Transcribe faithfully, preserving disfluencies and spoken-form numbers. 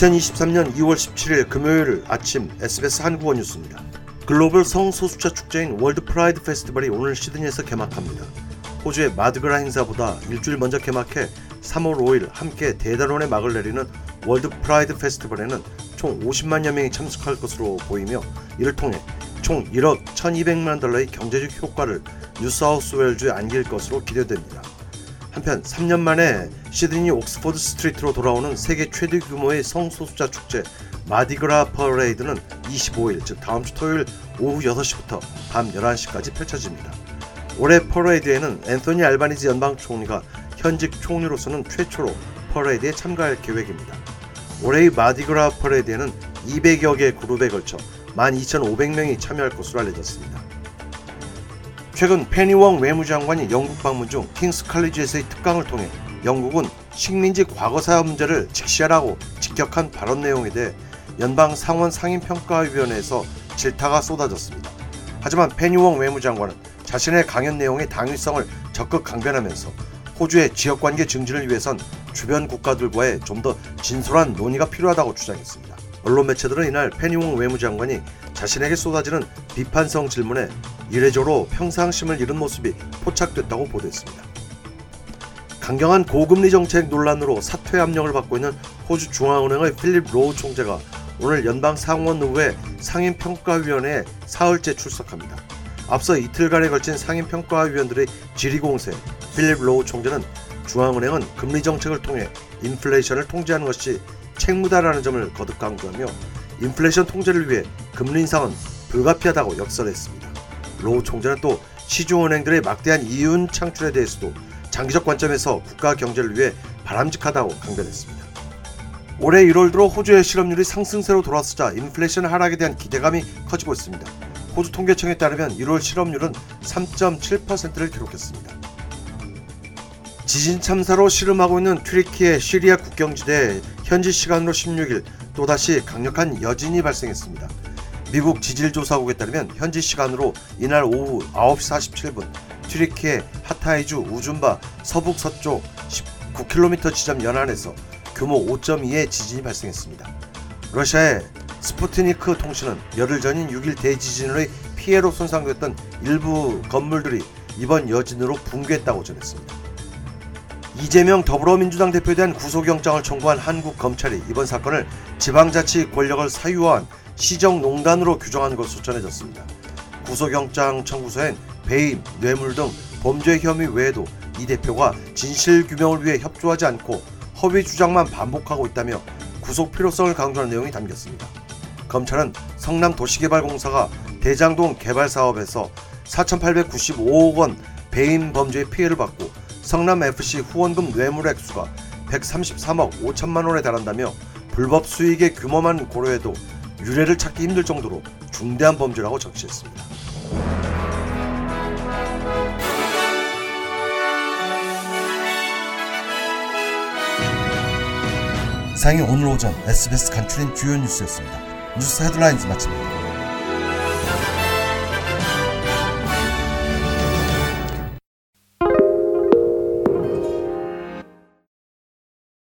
이천이십삼년 이월 십칠일 금요일 아침 에스비에스 한국어 뉴스입니다. 글로벌 성소수자 축제인 월드 프라이드 페스티벌이 오늘 시드니에서 개막합니다. 호주의 마드그라 행사보다 일주일 먼저 개막해 삼월 오일 함께 대단원의 막을 내리는 월드 프라이드 페스티벌에는 총 오십만여 명이 참석할 것으로 보이며, 이를 통해 총 일억 천이백만 달러의 경제적 효과를 뉴사우스웨일주에 안길 것으로 기대됩니다. 한편 삼 년 만에 시드니 옥스포드 스트리트로 돌아오는 세계 최대 규모의 성소수자 축제 마디그라 퍼레이드는 이십오일, 즉 다음 주 토요일 오후 여섯시부터 밤 열한시까지 펼쳐집니다. 올해 퍼레이드에는 앤서니 알바니지 연방 총리가 현직 총리로서는 최초로 퍼레이드에 참가할 계획입니다. 올해의 마디그라 퍼레이드에는 이백여 개 그룹에 걸쳐 만 이천오백 명이 참여할 것으로 알려졌습니다. 최근 페니 웡 외무장관이 영국 방문 중 킹스 칼리지에서의 특강을 통해 영국은 식민지 과거사 문제를 직시하라고 직격한 발언 내용에 대해 연방 상원 상임평가위원회에서 질타가 쏟아졌습니다. 하지만 페니 웡 외무장관은 자신의 강연 내용의 당위성을 적극 강변하면서 호주의 지역관계 증진을 위해선 주변 국가들과의 좀 더 진솔한 논의가 필요하다고 주장했습니다. 언론 매체들은 이날 페니 웡 외무장관이 자신에게 쏟아지는 비판성 질문에 이례적으로 평상심을 잃은 모습이 포착됐다고 보도했습니다. 강경한 고금리 정책 논란으로 사퇴 압력을 받고 있는 호주 중앙은행의 필립 로우 총재가 오늘 연방 상원의회 상임평가위원회에 사흘째 출석합니다. 앞서 이틀간에 걸친 상임평가위원들의 질의공세에 필립 로우 총재는 중앙은행은 금리 정책을 통해 인플레이션을 통제하는 것이 책무다라는 점을 거듭 강조하며, 인플레이션 통제를 위해 금리 인상은 불가피하다고 역설했습니다. 로우 총재는 또 시중은행들의 막대한 이윤 창출에 대해서도 장기적 관점에서 국가 경제를 위해 바람직하다고 강변했습니다. 올해 일월 들어 호주의 실업률이 상승세로 돌아서자 인플레이션 하락에 대한 기대감이 커지고 있습니다. 호주 통계청에 따르면 일월 실업률은 삼 점 칠 퍼센트를 기록했습니다. 지진 참사로 시름하고 있는 튀르키예 시리아 국경지대에 현지 시간으로 십육일 또다시 강력한 여진이 발생했습니다. 미국 지질조사국에 따르면 현지 시간으로 이날 오후 아홉시 사십칠분 튀르키예 하타이주 우준바 서북서쪽 십구 킬로미터 지점 연안에서 규모 오점이의 지진이 발생했습니다. 러시아의 스푸트니크 통신은 열흘 전인 육일 대지진의 피해로 손상됐던 일부 건물들이 이번 여진으로 붕괴했다고 전했습니다. 이재명 더불어민주당 대표에 대한 구속영장을 청구한 한국 검찰이 이번 사건을 지방자치 권력을 사유화한 시정농단으로 규정한 것으로 전해졌습니다. 구속영장 청구서엔 배임, 뇌물 등 범죄 혐의 외에도 이 대표가 진실규명을 위해 협조하지 않고 허위 주장만 반복하고 있다며 구속 필요성을 강조하는 내용이 담겼습니다. 검찰은 성남도시개발공사가 대장동 개발사업에서 사천팔백구십오억 원 배임 범죄의 피해를 받고 성남 에프씨 후원금 뇌물 액수가 백삼십삼억 오천만 원에 달한다며 불법 수익의 규모만 고려해도 유례를 찾기 힘들 정도로 중대한 범죄라고 적시했습니다. 이상이 오늘 오전 에스비에스 간추린 주요 뉴스였습니다. 뉴스 헤드라인즈 마칩니다.